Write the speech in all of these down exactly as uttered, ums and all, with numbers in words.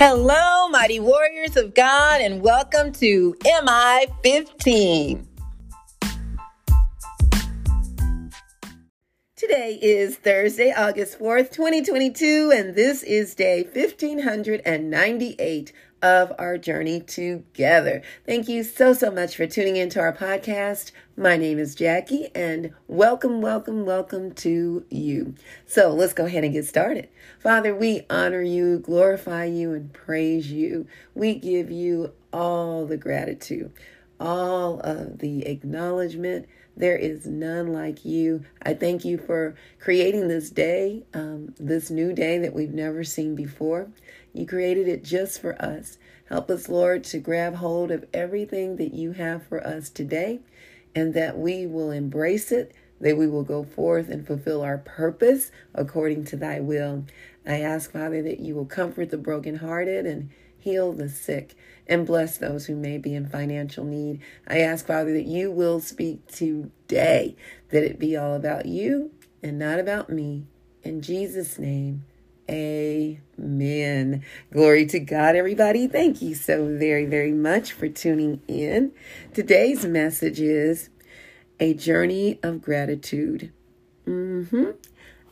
Hello, mighty warriors of God, and welcome to M I fifteen. Today is Thursday, August fourth, twenty twenty-two, and this is day fifteen ninety-eight of our journey together. Thank you so, so much for tuning into our podcast. My name is Jackie, and welcome, welcome, welcome to you. So let's go ahead and get started. Father, we honor you, glorify you, and praise you. We give you all the gratitude, all of the acknowledgement. There is none like you. I thank you for creating this day, um, this new day that we've never seen before. You created it just for us. Help us, Lord, to grab hold of everything that you have for us today, and that we will embrace it, that we will go forth and fulfill our purpose according to thy will. I ask, Father, that you will comfort the brokenhearted and heal the sick, and bless those who may be in financial need. I ask, Father, that you will speak today, that it be all about you and not about me. In Jesus' name, amen. Glory to God, everybody. Thank you so very, very much for tuning in. Today's message is a journey of gratitude. Mm-hmm.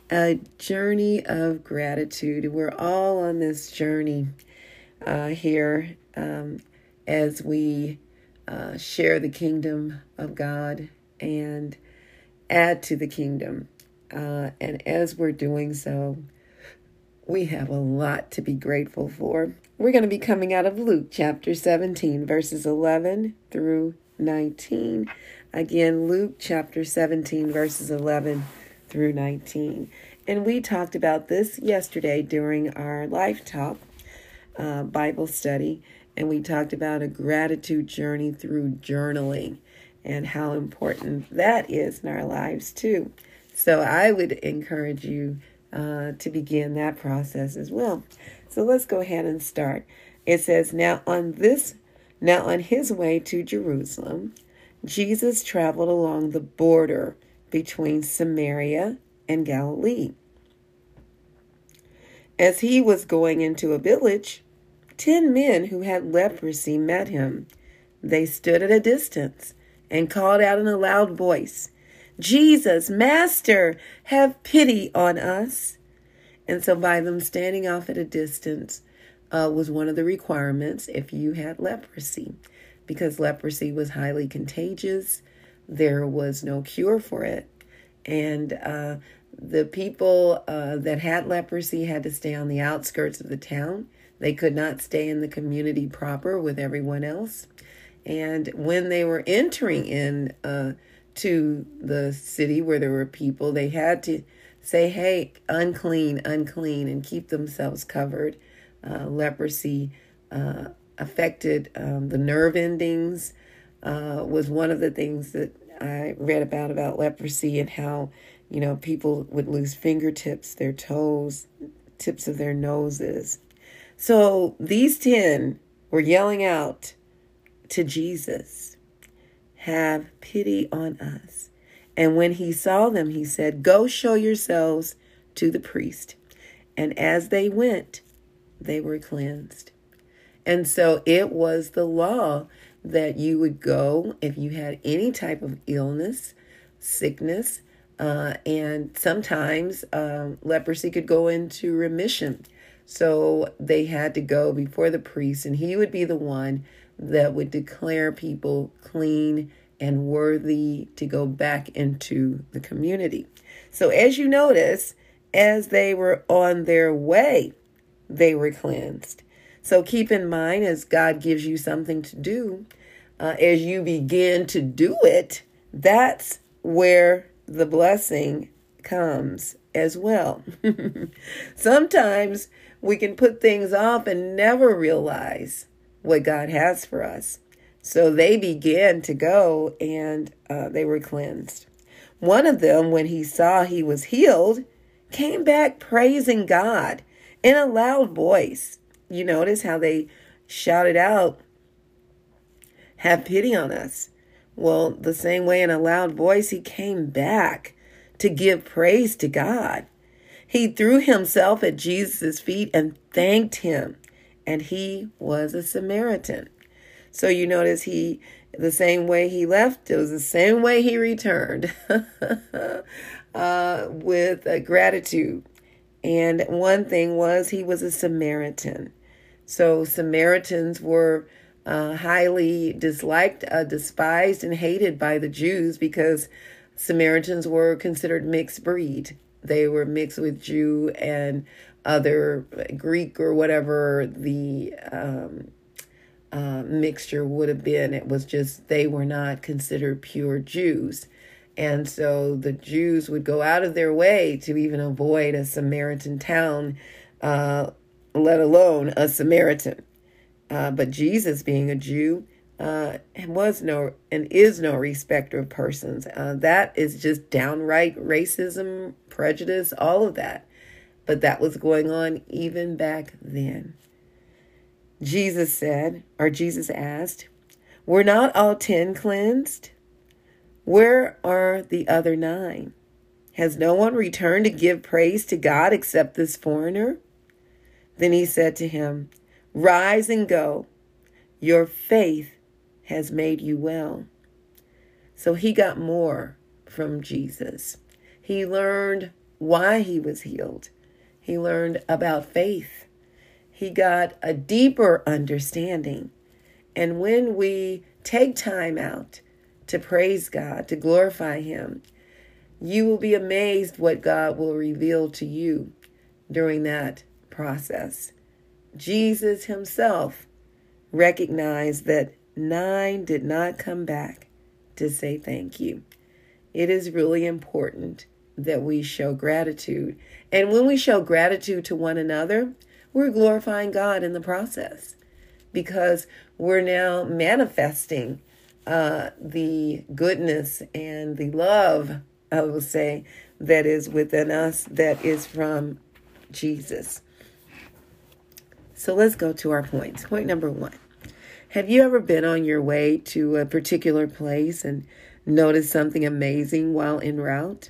A journey of gratitude. We're all on this journey Uh, here um, as we uh, share the kingdom of God and add to the kingdom. Uh, and as we're doing so, we have a lot to be grateful for. We're going to be coming out of Luke chapter seventeen, verses eleven through nineteen. Again, Luke chapter seventeen, verses eleven through nineteen. And we talked about this yesterday during our life talk. Uh, Bible study, and we talked about a gratitude journey through journaling and how important that is in our lives too. So I would encourage you uh, to begin that process as well. So let's go ahead and start. It says, now on this, now on his way to Jerusalem, Jesus traveled along the border between Samaria and Galilee. As he was going into a village, ten men who had leprosy met him. They stood at a distance and called out in a loud voice, "Jesus, Master, have pity on us." And so by them standing off at a distance uh, was one of the requirements if you had leprosy, because leprosy was highly contagious. There was no cure for it. And uh, the people uh, that had leprosy had to stay on the outskirts of the town. They could not stay in the community proper with everyone else. And when they were entering in uh, to the city where there were people, they had to say, hey, unclean, unclean, and keep themselves covered. Uh, leprosy uh, affected um, the nerve endings, uh, was one of the things that I read about, about leprosy and how, you know, people would lose fingertips, their toes, tips of their noses. So these ten were yelling out to Jesus, "Have pity on us." And when he saw them, he said, "Go show yourselves to the priest." And as they went, they were cleansed. And so it was the law that you would go if you had any type of illness, sickness, uh, and sometimes um, leprosy could go into remission. So they had to go before the priest, and he would be the one that would declare people clean and worthy to go back into the community. So as you notice, as they were on their way, they were cleansed. So keep in mind, as God gives you something to do, uh, as you begin to do it, that's where the blessing comes as well. Sometimes we can put things off and never realize what God has for us. So they began to go, and uh, they were cleansed. One of them, when he saw he was healed, came back praising God in a loud voice. You notice how they shouted out, "Have pity on us." Well, the same way, in a loud voice, he came back to give praise to God. He threw himself at Jesus' feet and thanked him. and he was a Samaritan. So you notice he, the same way he left, it was the same way he returned, uh, with uh, gratitude. And one thing was he was a Samaritan. So Samaritans were uh, highly disliked, uh, despised, and hated by the Jews because Samaritans were considered mixed breed. They were mixed with Jew and other Greek or whatever the um, uh, mixture would have been. It was just they were not considered pure Jews. And so the Jews would go out of their way to even avoid a Samaritan town, uh, let alone a Samaritan. Uh, but Jesus, being a Jew, uh, was no and is no respecter of persons. Uh, that is just downright racism, prejudice, all of that. But that was going on even back then. Jesus said, or Jesus asked, "Were not all ten cleansed? Where are the other nine? Has no one returned to give praise to God except this foreigner?" Then he said to him, "Rise and go. Your faith has made you well." So he got more from Jesus. He learned why he was healed. He learned about faith. He got a deeper understanding. And when we take time out to praise God, to glorify him, you will be amazed what God will reveal to you during that process. Jesus himself recognized that nine did not come back to say thank you. It is really important that we show gratitude. And when we show gratitude to one another, we're glorifying God in the process, because we're now manifesting Uh, the goodness and the love, I will say, that is within us, that is from Jesus. So let's go to our points. Point number one. Have you ever been on your way to a particular place and noticed something amazing while en route?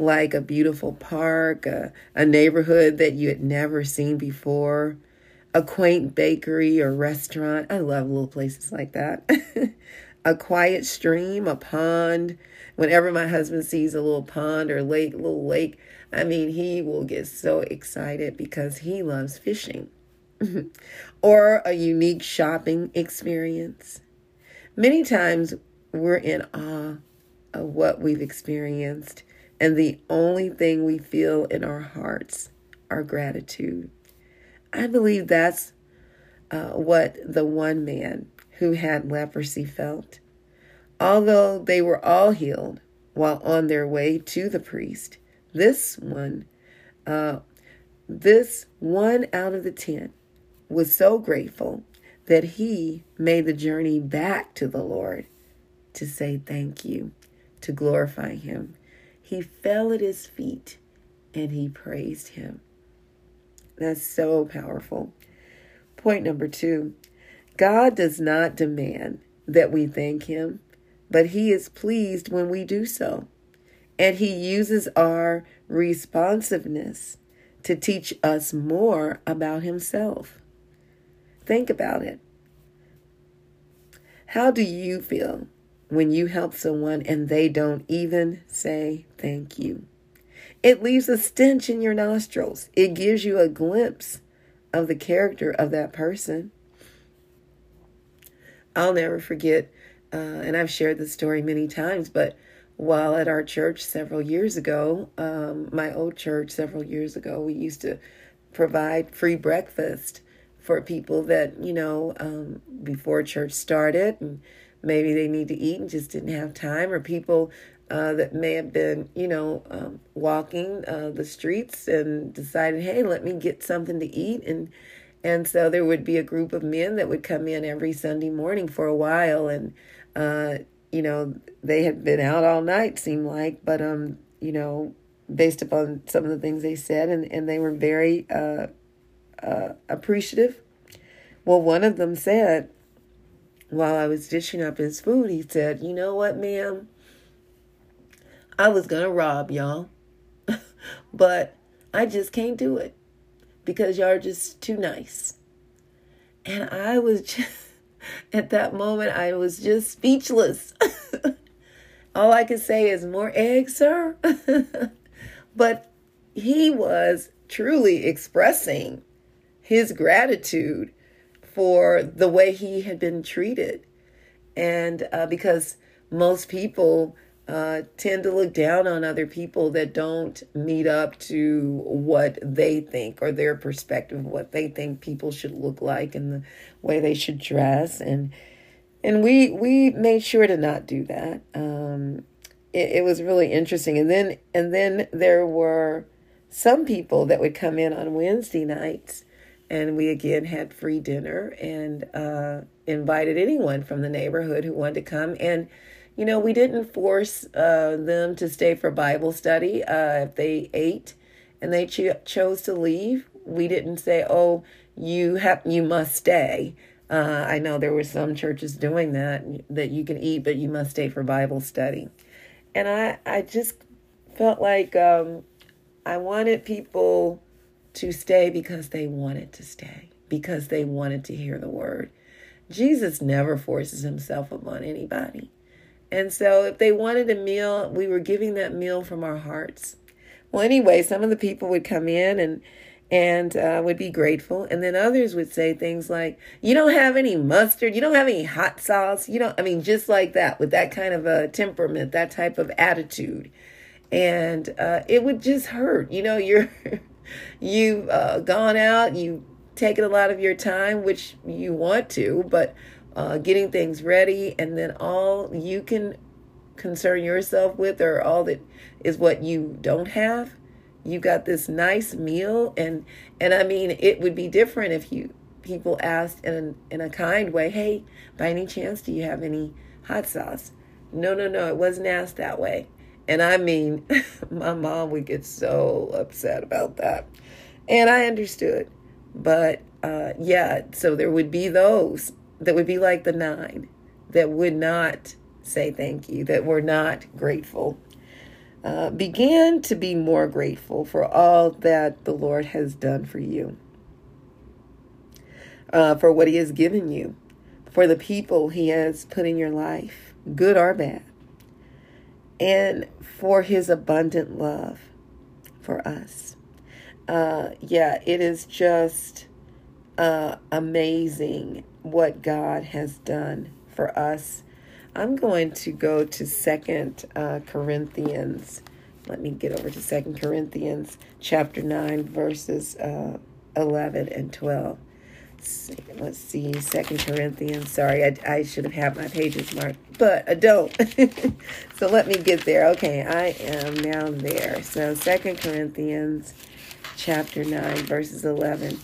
Like a beautiful park, a, a neighborhood that you had never seen before, a quaint bakery or restaurant. I love little places like that. A quiet stream, a pond. Whenever my husband sees a little pond or lake, little lake, I mean, he will get so excited because he loves fishing. Or a unique shopping experience. Many times we're in awe of what we've experienced, and the only thing we feel in our hearts are gratitude. I believe that's uh, what the one man who had leprosy felt. Although they were all healed while on their way to the priest, this one, uh, this one out of the ten was so grateful that he made the journey back to the Lord to say thank you, to glorify him. He fell at his feet and he praised him. That's so powerful. Point number two, God does not demand that we thank him, but he is pleased when we do so. And he uses our responsiveness to teach us more about himself. Think about it. How do you feel when you help someone and they don't even say thank you? It leaves a stench in your nostrils. It gives you a glimpse of the character of that person. I'll never forget, uh, and I've shared this story many times, but while at our church several years ago, um, my old church several years ago, we used to provide free breakfast for people that, you know, um, before church started, and maybe they need to eat and just didn't have time, or people Uh, that may have been, you know, um, walking uh, the streets and decided, hey, let me get something to eat. And and so there would be a group of men that would come in every Sunday morning for a while. And, uh, you know, they had been out all night, seemed like, but, um, you know, based upon some of the things they said, and, and they were very uh, uh, appreciative. Well, one of them said, while I was dishing up his food, he said, "You know what, ma'am? I was going to rob y'all, but I just can't do it because y'all are just too nice. And I was just, at that moment, I was just speechless. All I could say is, more eggs, sir. But he was truly expressing his gratitude for the way he had been treated. And uh, because most people uh, tend to look down on other people that don't meet up to what they think or their perspective, what they think people should look like and the way they should dress. And and we we made sure to not do that. Um, it, it was really interesting. And then and then there were some people that would come in on Wednesday nights, and we again had free dinner and uh, invited anyone from the neighborhood who wanted to come. And, you know, we didn't force uh, them to stay for Bible study. Uh, if they ate and they cho- chose to leave, we didn't say, oh, you have, you must stay. Uh, I know there were some churches doing that, that you can eat, but you must stay for Bible study. And I, I just felt like um, I wanted people to stay because they wanted to stay, because they wanted to hear the word. Jesus never forces himself upon anybody. And so if they wanted a meal, we were giving that meal from our hearts. Well, anyway, some of the people would come in and and uh, would be grateful. And then others would say things like, you don't have any mustard, you don't have any hot sauce, you don't, I mean, just like that, with that kind of a temperament, that type of attitude. And uh, it would just hurt. You know, you're... You've uh, gone out, you've taken a lot of your time, which you want to, but uh, getting things ready, and then all you can concern yourself with, or all that is what you don't have. You got this nice meal, and and I mean, it would be different if you people asked in a, in a kind way, hey, by any chance, do you have any hot sauce? No, no, no, it wasn't asked that way. And I mean, my mom would get so upset about that. And I understood. But uh, yeah, so there would be those that would be like the nine that would not say thank you, that were not grateful. Uh, begin to be more grateful for all that the Lord has done for you, uh, for what he has given you, for the people he has put in your life, good or bad, and for his abundant love for us. Uh, yeah, it is just uh, amazing what God has done for us. I'm going to go to Second uh, Corinthians. Let me get over to Second Corinthians chapter nine, verses uh, eleven and twelve. Let's see, Second Corinthians. Sorry, I, I should have had my pages marked, but I don't. So let me get there. Okay, I am now there. So Second Corinthians chapter nine, verses eleven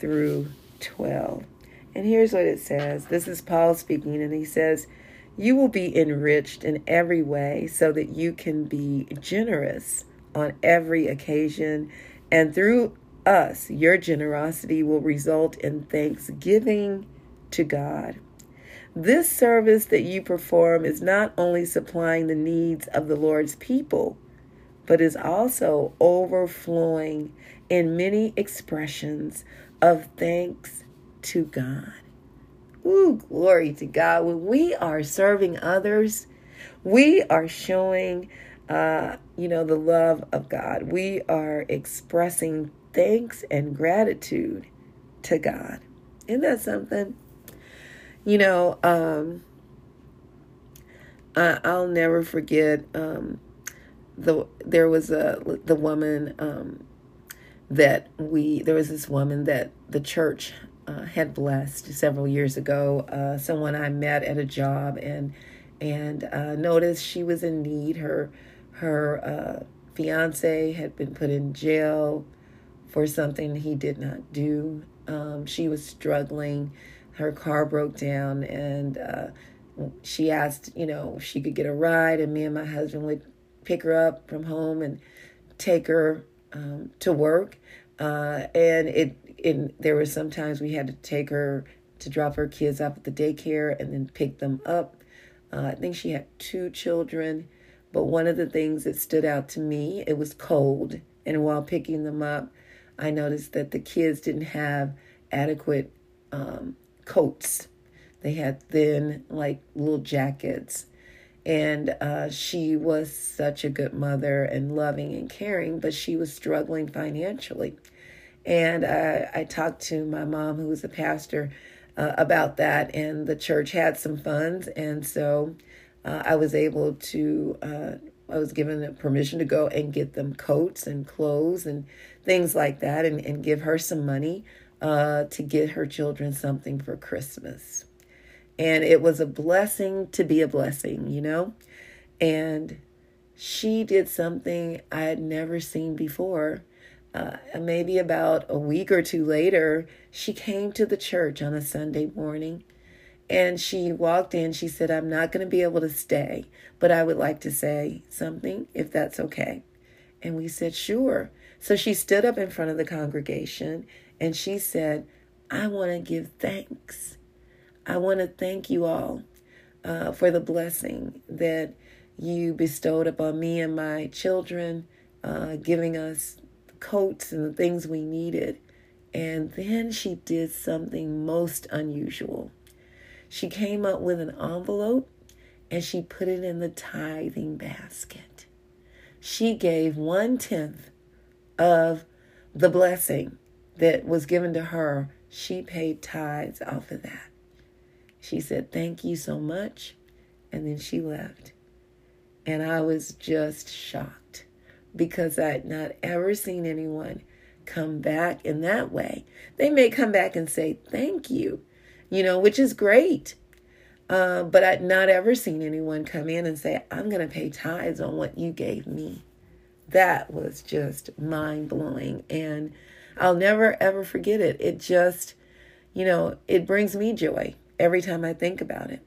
through twelve. And here's what it says. This is Paul speaking, and he says, you will be enriched in every way so that you can be generous on every occasion, and through us, your generosity will result in thanksgiving to God. This service that you perform is not only supplying the needs of the Lord's people, but is also overflowing in many expressions of thanks to God. Ooh, glory to God. When we are serving others, we are showing, uh, you know, the love of God. We are expressing thanks and gratitude to God. Isn't that something? You know, um, I, I'll never forget. Um, the there was a the woman um, that we there was this woman that the church uh, had blessed several years ago. Uh, someone I met at a job and and uh, noticed she was in need. Her her uh, fiance had been put in jail for something he did not do. Um, she was struggling. Her car broke down, and uh, she asked, you know, if she could get a ride, and me and my husband would pick her up from home and take her um, to work. Uh, and it, it there were sometimes we had to take her to drop her kids off at the daycare and then pick them up. Uh, I think she had two children, but one of the things that stood out to me, it was cold, and while picking them up, I noticed that the kids didn't have adequate um, coats. They had thin, like, little jackets. And uh, she was such a good mother and loving and caring, but she was struggling financially. And I, I talked to my mom, who was a pastor, uh, about that, and the church had some funds. And so uh, I was able to, uh, I was given permission to go and get them coats and clothes and things like that, and, and give her some money uh, to get her children something for Christmas. And it was a blessing to be a blessing, you know. And she did something I had never seen before. Uh, maybe about a week or two later, she came to the church on a Sunday morning. And she walked in. She said, "I'm not going to be able to stay, but I would like to say something, if that's okay." And we said, "Sure." So she stood up in front of the congregation and she said, "I want to give thanks. I want to thank you all uh, for the blessing that you bestowed upon me and my children, uh, giving us coats and the things we needed." And then she did something most unusual. She came up with an envelope and she put it in the tithing basket. She gave one-tenth of the blessing that was given to her. She paid tithes off of that. She said, "Thank you so much." And then she left. And I was just shocked because I had not ever seen anyone come back in that way. They may come back and say, "Thank you," you know, which is great. Uh, but I'd not ever seen anyone come in and say, "I'm going to pay tithes on what you gave me." That was just mind blowing. And I'll never, ever forget it. It just, you know, it brings me joy every time I think about it.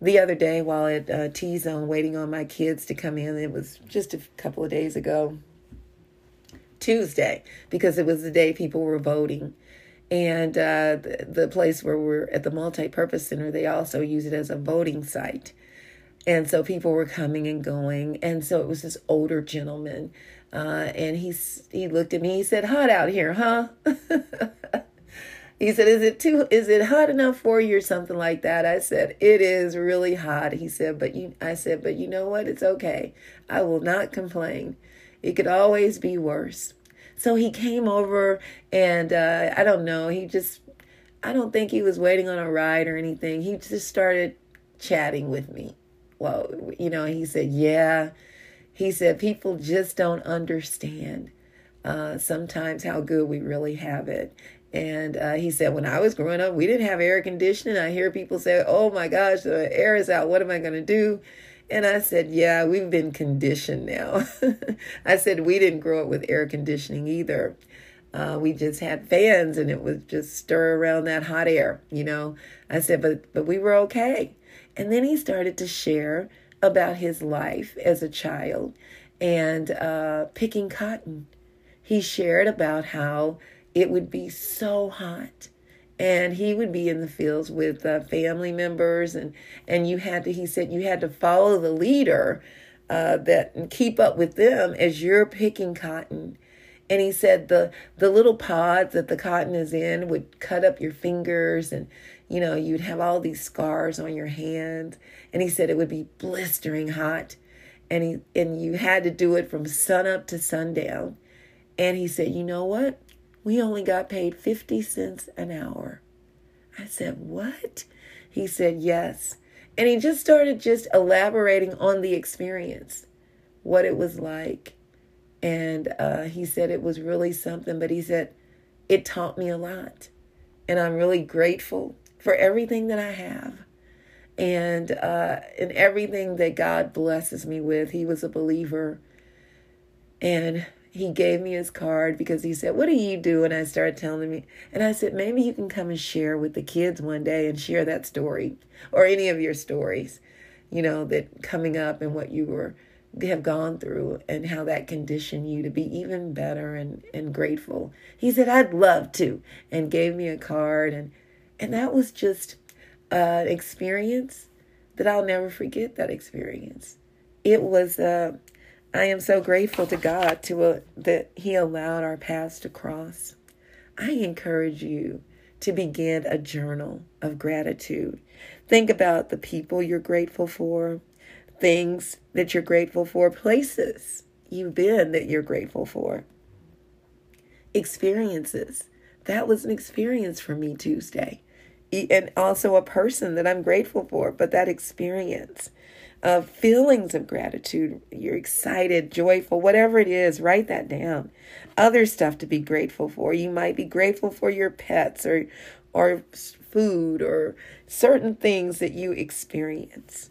The other day while at uh, T-Zone waiting on my kids to come in, it was just a couple of days ago, Tuesday, because it was the day people were voting. And uh, the, the place where we're at, the multipurpose center, they also use it as a voting site. And so people were coming and going. And so it was this older gentleman. Uh, and he, he looked at me, he said, "Hot out here, huh?" He said, is it too, is it hot enough for you or something like that? I said, "It is really hot." He said, but you, I said, "But you know what? It's okay. I will not complain. It could always be worse." So he came over and, uh, I don't know. He just, I don't think he was waiting on a ride or anything. He just started chatting with me. Well, you know, he said, yeah, he said, "People just don't understand, uh, sometimes how good we really have it." And uh, he said, "When I was growing up, we didn't have air conditioning. I hear people say, 'Oh my gosh, the air is out. What am I going to do?'" And I said, "Yeah, we've been conditioned now." I said, "We didn't grow up with air conditioning either. Uh, we just had fans and it was just stir around that hot air, you know." I said, but, but we were okay. And then he started to share about his life as a child and uh, picking cotton. He shared about how it would be so hot and he would be in the fields with uh, family members. And, and you had to, he said, you had to follow the leader uh, that and keep up with them as you're picking cotton. And he said the, the little pods that the cotton is in would cut up your fingers and, you know, you'd have all these scars on your hands. And he said it would be blistering hot and he, and you had to do it from sunup to sundown. And he said, "You know what? We only got paid fifty cents an hour." I said, "What?" He said, "Yes." And he just started just elaborating on the experience, what it was like. And uh, he said it was really something, but he said, "It taught me a lot. And I'm really grateful for everything that I have and, uh, and everything that God blesses me with." He was a believer. And he gave me his card because he said, "What do you do?" And I started telling him, and I said, "Maybe you can come and share with the kids one day and share that story or any of your stories, you know, that coming up and what you were have gone through and how that conditioned you to be even better and, and grateful." He said, "I'd love to," and gave me a card. And, and that was just an experience that I'll never forget that experience. It was, uh, I am so grateful to God to uh, that he allowed our paths to cross. I encourage you to begin a journal of gratitude. Think about the people you're grateful for, things that you're grateful for, places you've been that you're grateful for, experiences. That was an experience for me Tuesday, and also a person that I'm grateful for, but that experience of feelings of gratitude, you're excited, joyful, whatever it is, write that down. Other stuff to be grateful for. You might be grateful for your pets or or food or certain things that you experience,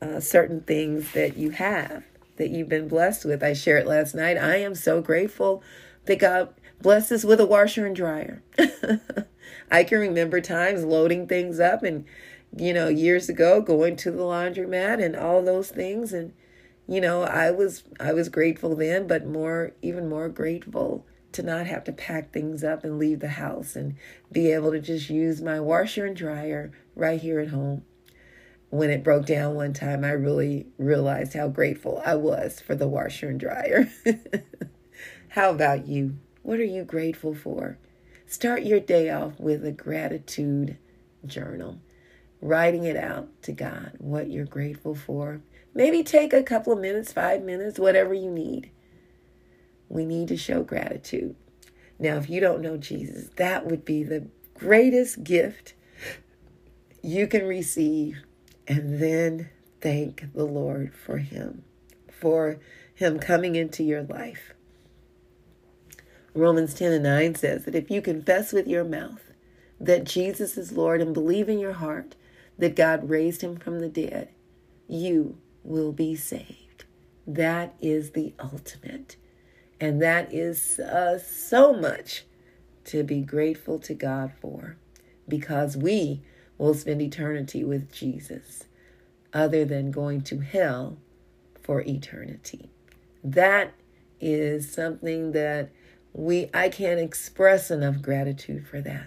uh, certain things that you have, that you've been blessed with. I shared last night, I am so grateful that God blessed us with a washer and dryer. I can remember times loading things up and, you know, years ago, going to the laundromat and all those things. And, you know, I was I was grateful then, but more, even more grateful to not have to pack things up and leave the house and be able to just use my washer and dryer right here at home. When it broke down one time, I really realized how grateful I was for the washer and dryer. How about you? What are you grateful for? Start your day off with a gratitude journal, writing it out to God, what you're grateful for. Maybe take a couple of minutes, five minutes, whatever you need. We need to show gratitude. Now, if you don't know Jesus, that would be the greatest gift you can receive. And then thank the Lord for him, for him coming into your life. Romans ten and nine says that if you confess with your mouth that Jesus is Lord and believe in your heart that God raised him from the dead, you will be saved. That is the ultimate. And that is uh, so much to be grateful to God for, because we will spend eternity with Jesus other than going to hell for eternity. That is something that We, I can't express enough gratitude for that.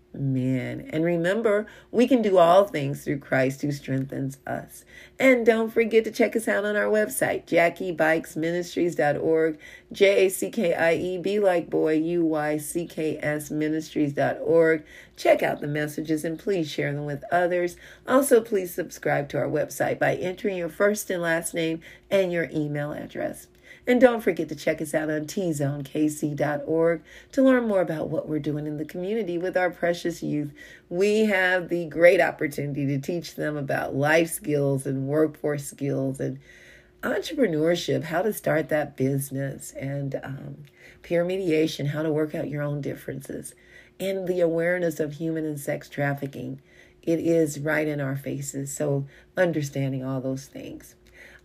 Man. And remember, we can do all things through Christ who strengthens us. And don't forget to check us out on our website, jackie bykes ministries dot org, J A C K I E, B like boy, U Y C K S ministries dot org. Check out the messages and please share them with others. Also, please subscribe to our website by entering your first and last name and your email address. And don't forget to check us out on T Zone K C dot org to learn more about what we're doing in the community with our precious youth. We have the great opportunity to teach them about life skills and workforce skills and entrepreneurship, how to start that business, and um, peer mediation, how to work out your own differences, and the awareness of human and sex trafficking. It is right in our faces, so understanding all those things.